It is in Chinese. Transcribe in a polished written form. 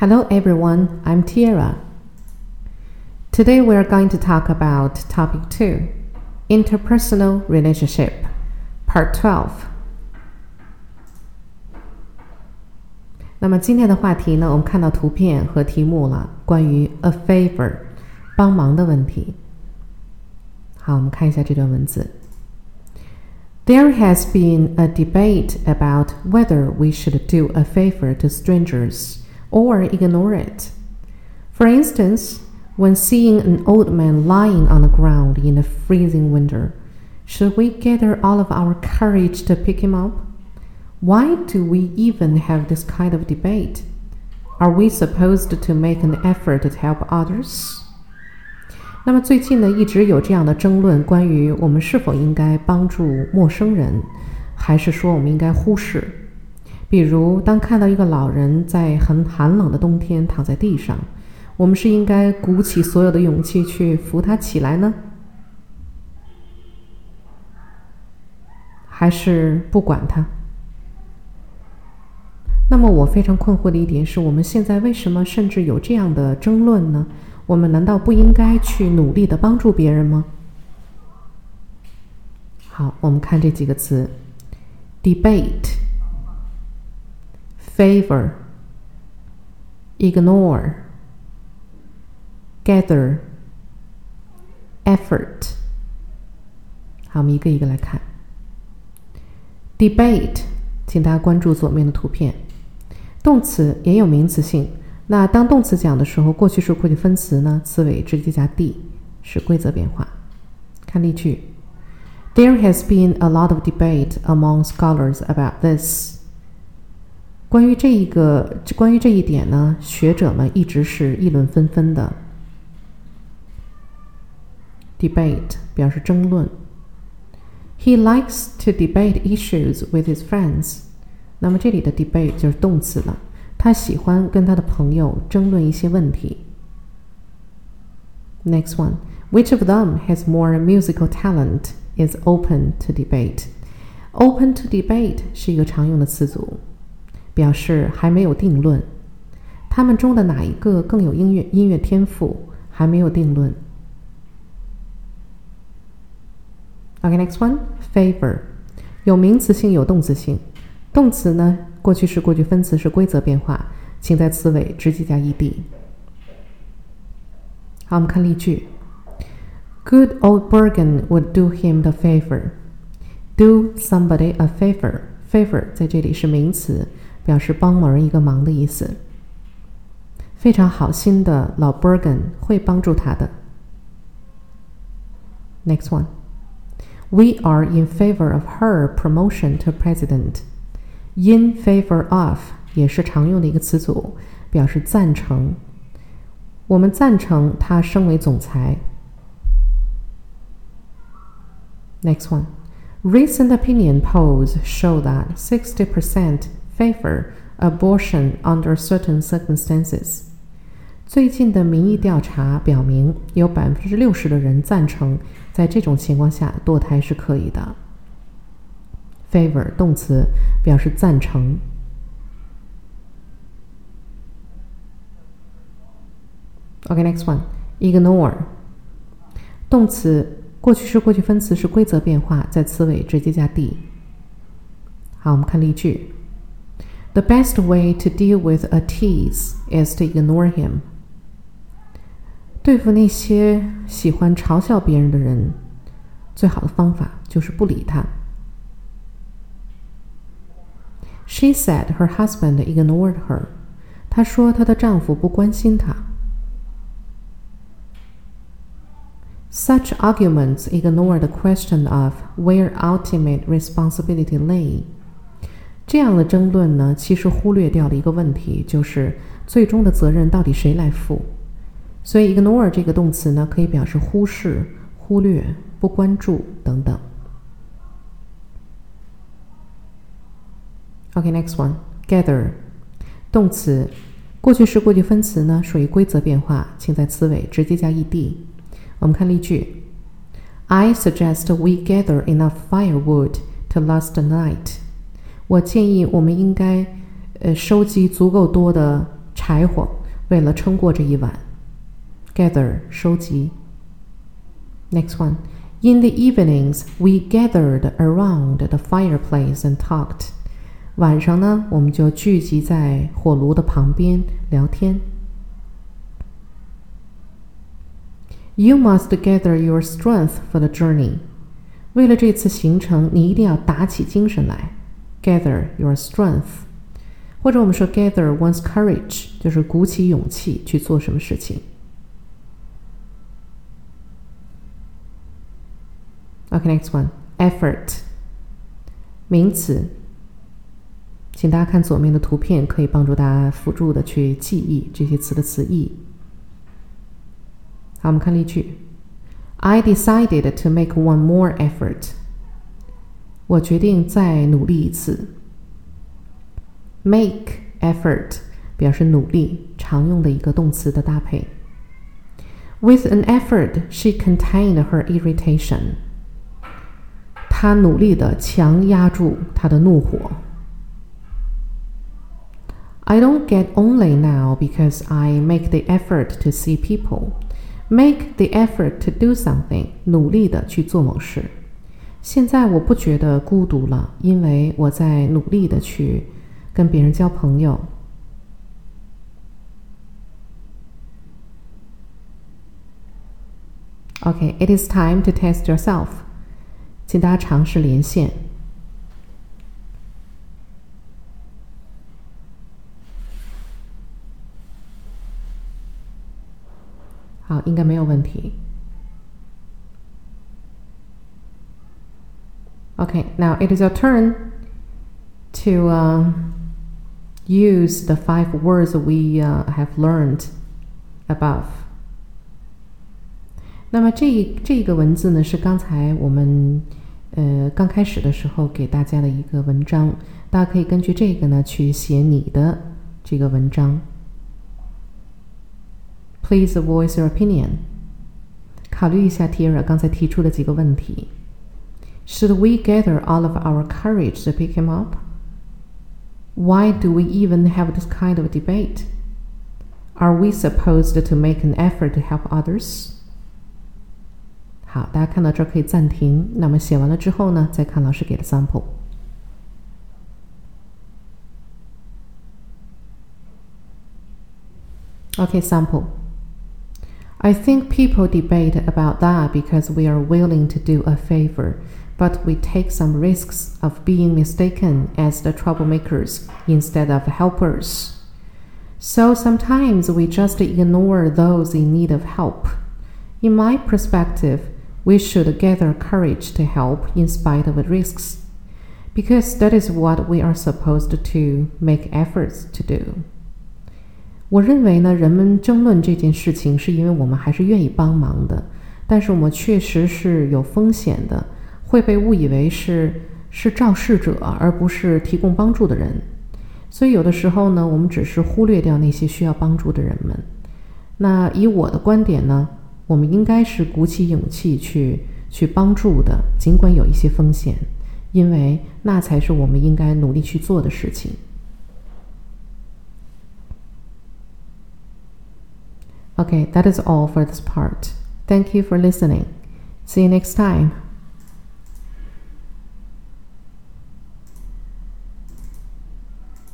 Hello everyone, I'm Tiara. Today we are going to talk about topic 2, interpersonal relationship, part 12. 那么今天的话题呢，我们看到图片和题目了，关于 a favor, 帮忙的问题。好，我们看一下这段文字。There has been a debate about whether we should do a favor to strangers.Or ignore it. For instance, when seeing an old man lying on the ground in a freezing winter, should we gather all of our courage to pick him up? Why do we even have this kind of debate? Are we supposed to make an effort to help others? 那么最近呢，一直有这样的争论，关于我们是否应该帮助陌生人，还是说我们应该忽视？比如当看到一个老人在很寒冷的冬天躺在地上，我们是应该鼓起所有的勇气去扶他起来呢，还是不管他？那么我非常困惑的一点是，我们现在为什么甚至有这样的争论呢？我们难道不应该去努力的帮助别人吗？好，我们看这几个词 Debate favor, ignore, gather, effort. 好，我们一个一个来看。Debate， 请大家关注左面的图片。动词也有名词性，那当动词讲的时候，过去式、过去分词呢，词尾直接加 d， 是规则变化。看例句 ：There has been a lot of debate among scholars about this.关于这一点呢，学者们一直是议论纷纷的。Debate 表示争论。He likes to debate issues with his friends. 那么这里的 debate 就是动词了，他喜欢跟他的朋友争论一些问题。Next one, which of them has more musical talent is open to debate. Open to debate 是一个常用的词组。表示还没有定论，他们中的哪一个更有音乐天赋还没有定论。Okay, next one, favor 有名词性有动词性，动词呢过去式过去分词是规则变化，请在词尾直接加 ed。 好，我们看例句 Good old Bergen would do him the favor. Do somebody a favor. Favor 在这里是名词，表示帮某人一个忙的意思。非常好心的老 Bergen 会帮助他的。Next one, we are in favor of her promotion to president. In favor of 也是常用的一个词组，表示赞成。我们赞成他升为总裁。Next one, recent opinion polls show that 60% favor abortion under certain circumstances. 最近的民意调查表明，有 60% 的人赞成在这种情况下堕胎是可以的。favor 动词表示赞成。Okay, next one. Ignore 动词过去式过去分词是规则变化，在词尾直接加 d。 好，我们看例句 The best way to deal with a tease is to ignore him. 对付那些喜欢嘲笑别人的人，最好的方法就是不理他。 She said her husband ignored her. 她说她的丈夫不关心她。Such arguments ignore the question of where ultimate responsibility lay. 这样的争论呢，其实忽略掉了一个问题，就是最终的责任到底谁来负？所以 ignore 这个动词呢，可以表示忽视、忽略、不关注等等。Okay, next one. Gather. 动词，过去式过去分词呢，属于规则变化，请在词尾直接加 ed。我们看例句 I suggest we gather enough firewood to last the night. 我建议我们应该收集足够多的柴火为了撑过这一晚。Gather 收集。Next one. In the evenings, we gathered around the fireplace and talked. 晚上呢，我们就聚集在火炉的旁边聊天。You must gather your strength for the journey. 为了这次行程，你一定要打起精神来。Gather your strength. 或者我们说 gather one's courage， 就是鼓起勇气去做什么事情。Okay, next one. Effort. 名词。请大家看左面的图片，可以帮助大家辅助的去记忆这些词的词义。好，我们看例句。I decided to make one more effort. 我决定再努力一次。Make effort 表示努力，常用的一个动词的搭配。With an effort, she contained her irritation. 她努力的强压住她的怒火。I don't get lonely now because I make the effort to see people.Make the effort to do something， 努力的去做某事。现在我不觉得孤独了，因为我在努力的去跟别人交朋友。Okay, it is time to test yourself. 请大家尝试连线。好，应该没有问题。Okay, now it is your turn to use the 5 words we have learned above. 那么这个文字呢，是刚才我们刚开始的时候给大家的一个文章，大家可以根据这个呢去写你的这个文章。Please voice your opinion. 考虑一下 Tierra 刚才提出的几个问题。 Should we gather all of our courage to pick him up? Why do we even have this kind of debate? Are we supposed to make an effort to help others? 好，大家看到这可以暂停，那么写完了之后呢，再看老师给的 sample。Okay, sample.I think people debate about that because we are willing to do a favor, but we take some risks of being mistaken as the troublemakers instead of helpers. So sometimes we just ignore those in need of help. In my perspective, we should gather courage to help in spite of risks, because that is what we are supposed to make efforts to do.我认为呢，人们争论这件事情是因为我们还是愿意帮忙的，但是我们确实是有风险的，会被误以为是肇事者，而不是提供帮助的人。所以有的时候呢，我们只是忽略掉那些需要帮助的人们。那以我的观点呢，我们应该是鼓起勇气去帮助的，尽管有一些风险，因为那才是我们应该努力去做的事情。Okay, that is all for this part. Thank you for listening. See you next time.